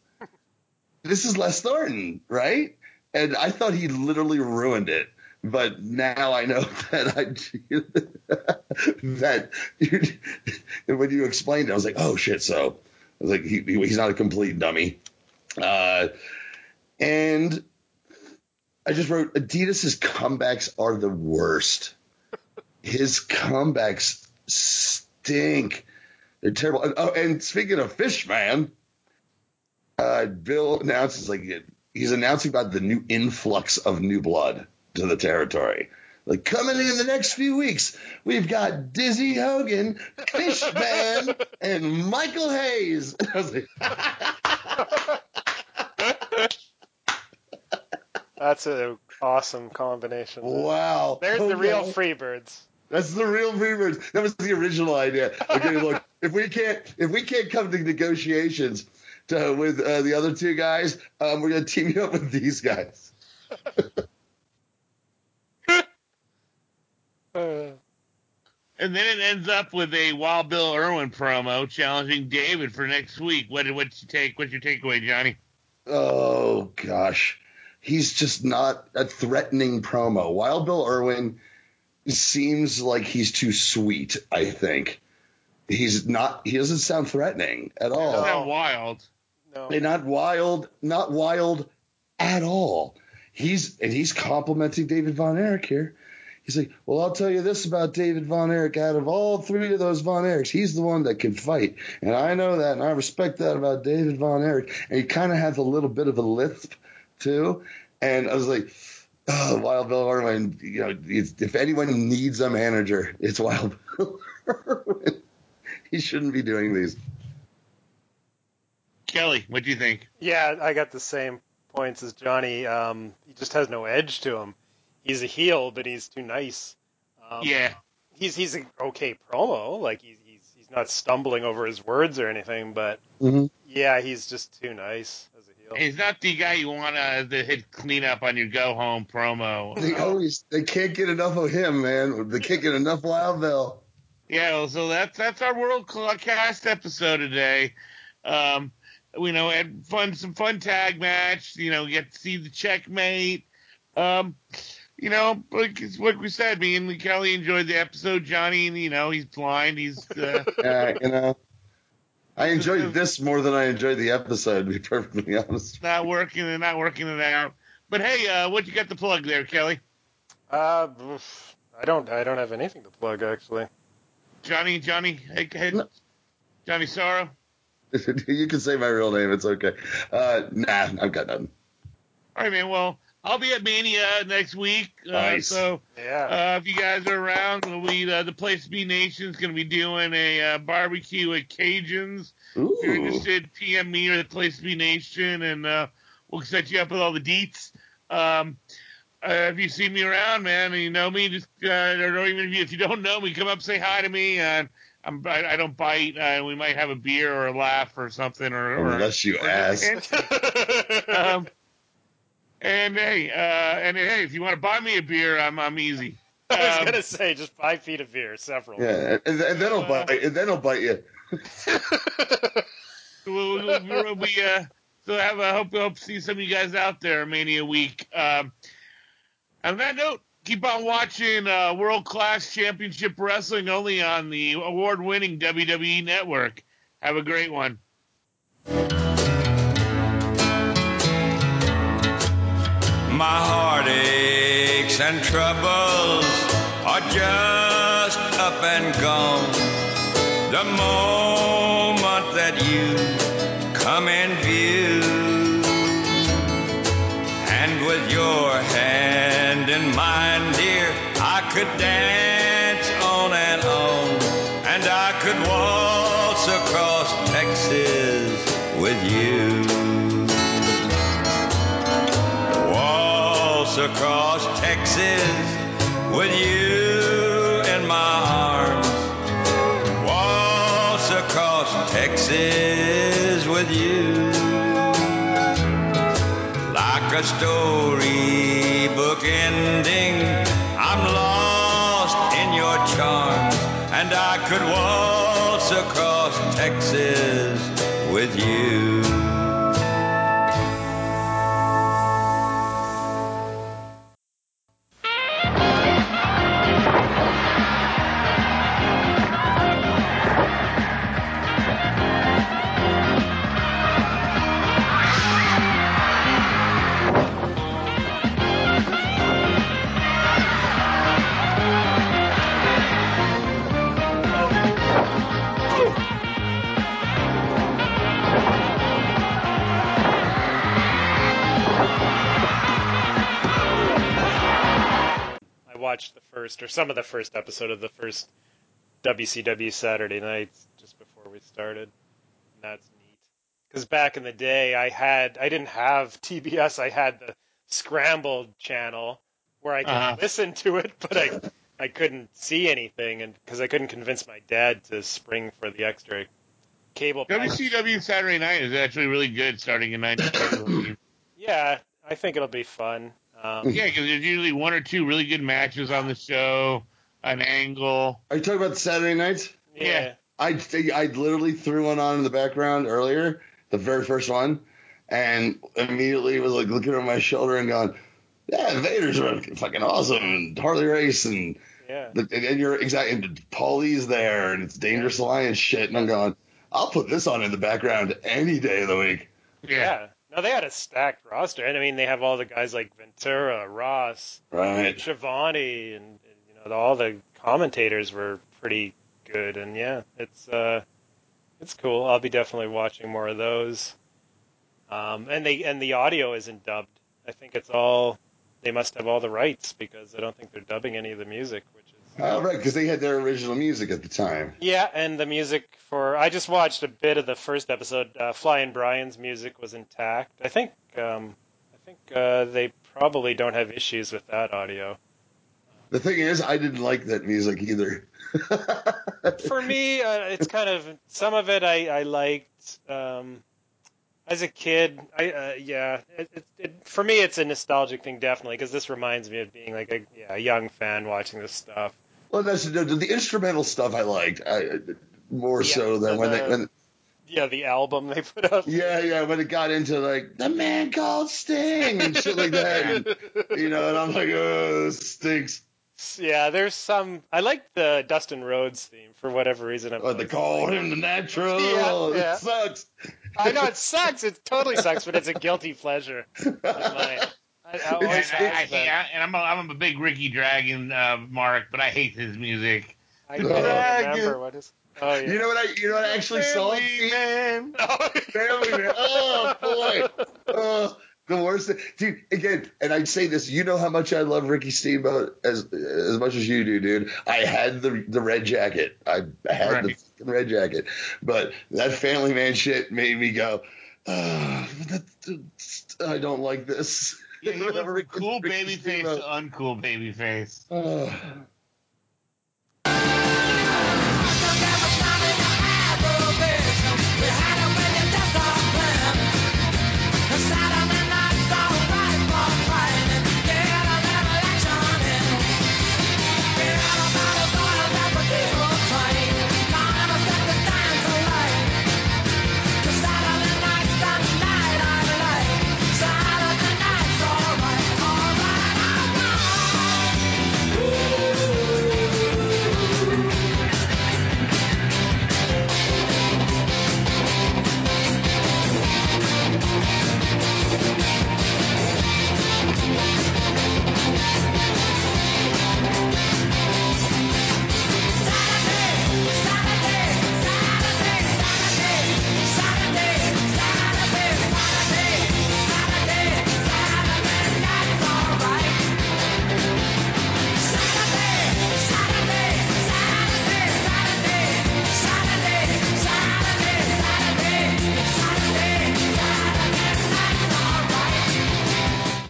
This is Les Thornton, right?" And I thought he literally ruined it. But now I know that I that you, when you explained it, I was like, oh shit! So I was like, he, he's not a complete dummy. Uh, and I just wrote, Adidas's comebacks are the worst. His comebacks stink. They're terrible. Oh, and speaking of Fishman, uh, Bill announces like he's announcing about the new influx of new blood to the territory. Like, coming in the next few weeks, we've got Dizzy Hogan, Fishman, and Michael Hayes. I was like, That's an awesome combination. Wow. There's oh, the real wow. Freebirds. That's the real Freebirds. That was the original idea. Okay, look, if we can't if we can't come to negotiations to, with uh, the other two guys, um, we're going to team you up with these guys. uh. And then it ends up with a Wild Bill Irwin promo challenging David for next week. What what's your take? What's your takeaway, Johnny? Oh gosh, he's just not a threatening promo. Wild Bill Irwin seems like he's too sweet. I think he's not. He doesn't sound threatening at all. Doesn't sound wild. No, and not wild. Not wild at all. He's and he's complimenting David Von Erich here. He's like, well, I'll tell you this about David Von Erich. Out of all three of those Von Erichs, he's the one that can fight. And I know that, and I respect that about David Von Erich. And he kind of has a little bit of a lisp, too. And I was like, oh, Wild Bill Irwin, you know, if anyone needs a manager, it's Wild Bill Irwin. He shouldn't be doing these. Kelly, what do you think? Yeah, I got the same points as Johnny. Um, he just has no edge to him. He's a heel, but he's too nice. Um, yeah, he's he's an okay promo. Like he's he's he's not stumbling over his words or anything. But mm-hmm. yeah, he's just too nice as a heel. He's not the guy you want uh, to hit clean up on your go home promo. They always they can't get enough of him, man. They can't get enough Wild Bill. Yeah, well, so that's that's our World Cast episode today. Um, you know, had fun some fun tag match. You know, get to see the checkmate. Um. You know, like, like we said, me and Kelly enjoyed the episode. Johnny, you know, he's blind. He's, uh... yeah, you know, I enjoyed this more than I enjoyed the episode, to be perfectly honest. Not working and not working it out. But hey, uh, what you got to plug there, Kelly? Uh, I don't, I don't have anything to plug actually. Johnny, Johnny, hey, hey no. Johnny Sorrow. You can say my real name. It's okay. Uh, nah, I've got nothing. All right, man. Well. I'll be at Mania next week, nice. uh, so yeah. uh, if you guys are around, we, uh, the Place to Be Nation is going to be doing a uh, barbecue at Cajun's. Ooh. If you're interested, P M me or the Place to Be Nation, and uh, we'll set you up with all the deets. Um, uh, if you see me around, man, and you know me, just uh, or even if you, if you don't know me, come up, say hi to me. Uh, I'm, I, I don't bite. Uh, we might have a beer or a laugh or something, or, or unless you or ask. um, And hey, uh, and hey, if you want to buy me a beer, I'm I'm easy. I was um, gonna say just five feet of beer, several. Yeah, and, and then I'll uh, bite. And then I'll bite you. we'll, we'll be, uh, so I have, I hope hope to see some of you guys out there Mania week. Um, on that note, keep on watching uh, World Class Championship Wrestling only on the award-winning W W E Network. Have a great one. My heartaches and troubles are just up and gone. The moment that you come in view, and with your hand in mine, dear, I could dance on and on, and I could waltz across Texas with you. Across Texas with you in my arms, waltz across Texas with you, like a storybook ending, I'm lost in your charms, and I could waltz across Texas with you. Watched the first or some of the first episode of the first W C W Saturday night just before we started. And that's neat because back in the day I had I didn't have T B S. I had the scrambled channel where I could uh-huh. listen to it, but I I couldn't see anything, and because I couldn't convince my dad to spring for the extra cable package. W C W Saturday Night is actually really good starting in nineteen ninety. Yeah, I think it'll be fun. Um, yeah, because there's usually one or two really good matches on the show, an angle. Are you talking about Saturday nights? Yeah. yeah. I, I literally threw one on in the background earlier, the very first one, and immediately was like looking over my shoulder and going, yeah, Vader's fucking awesome, and Harley Race, and yeah. the, and you're exactly, and Paulie's there, and it's Dangerous Alliance shit, and I'm going, I'll put this on in the background any day of the week. Yeah. yeah. No, they had a stacked roster, and I mean, they have all the guys like Ventura, Ross, right. Schiavone, and, and you know, the, all the commentators were pretty good, and yeah, it's uh, it's cool. I'll be definitely watching more of those. Um, and they and the audio isn't dubbed. I think it's all. They must have all the rights because I don't think they're dubbing any of the music, which is uh, right because they had their original music at the time. Yeah, and the music for I just watched a bit of the first episode. Uh, Flying Brian's music was intact. I think um, I think uh, they probably don't have issues with that audio. The thing is, I didn't like that music either. For me, uh, it's kind of some of it I I liked. Um, As a kid, I uh, yeah, it, it, it, for me it's a nostalgic thing definitely because this reminds me of being like a, yeah, a young fan watching this stuff. Well, that's the, the instrumental stuff I liked I, more yeah, so than the, when they when, yeah the album they put out. Yeah, yeah, when it got into like the man called Sting and shit like that, and, you know, and I'm like, oh, this stinks. Yeah, there's some. I like the Dustin Rhodes theme for whatever reason. I'm oh, they call like, him the natural. Yeah, yeah. It sucks. I know it sucks. It totally sucks, but it's a guilty pleasure. Of mine. I, I always and, I, I, yeah, and I'm a, I'm a big Ricky Dragon uh, mark, but I hate his music. I don't remember what is. Oh, yeah. You know what I? You know what I actually Family saw? Man. Oh. Family Man. Oh boy. Oh. The worst thing, dude, again, and I say this, you know how much I love Ricky Steamboat as as much as you do, dude. I had the the red jacket. I, I had right. the fucking red jacket. But that Family Man shit made me go, oh, that, I don't like this. Yeah, you went from cool baby face to uncool baby face. Oh.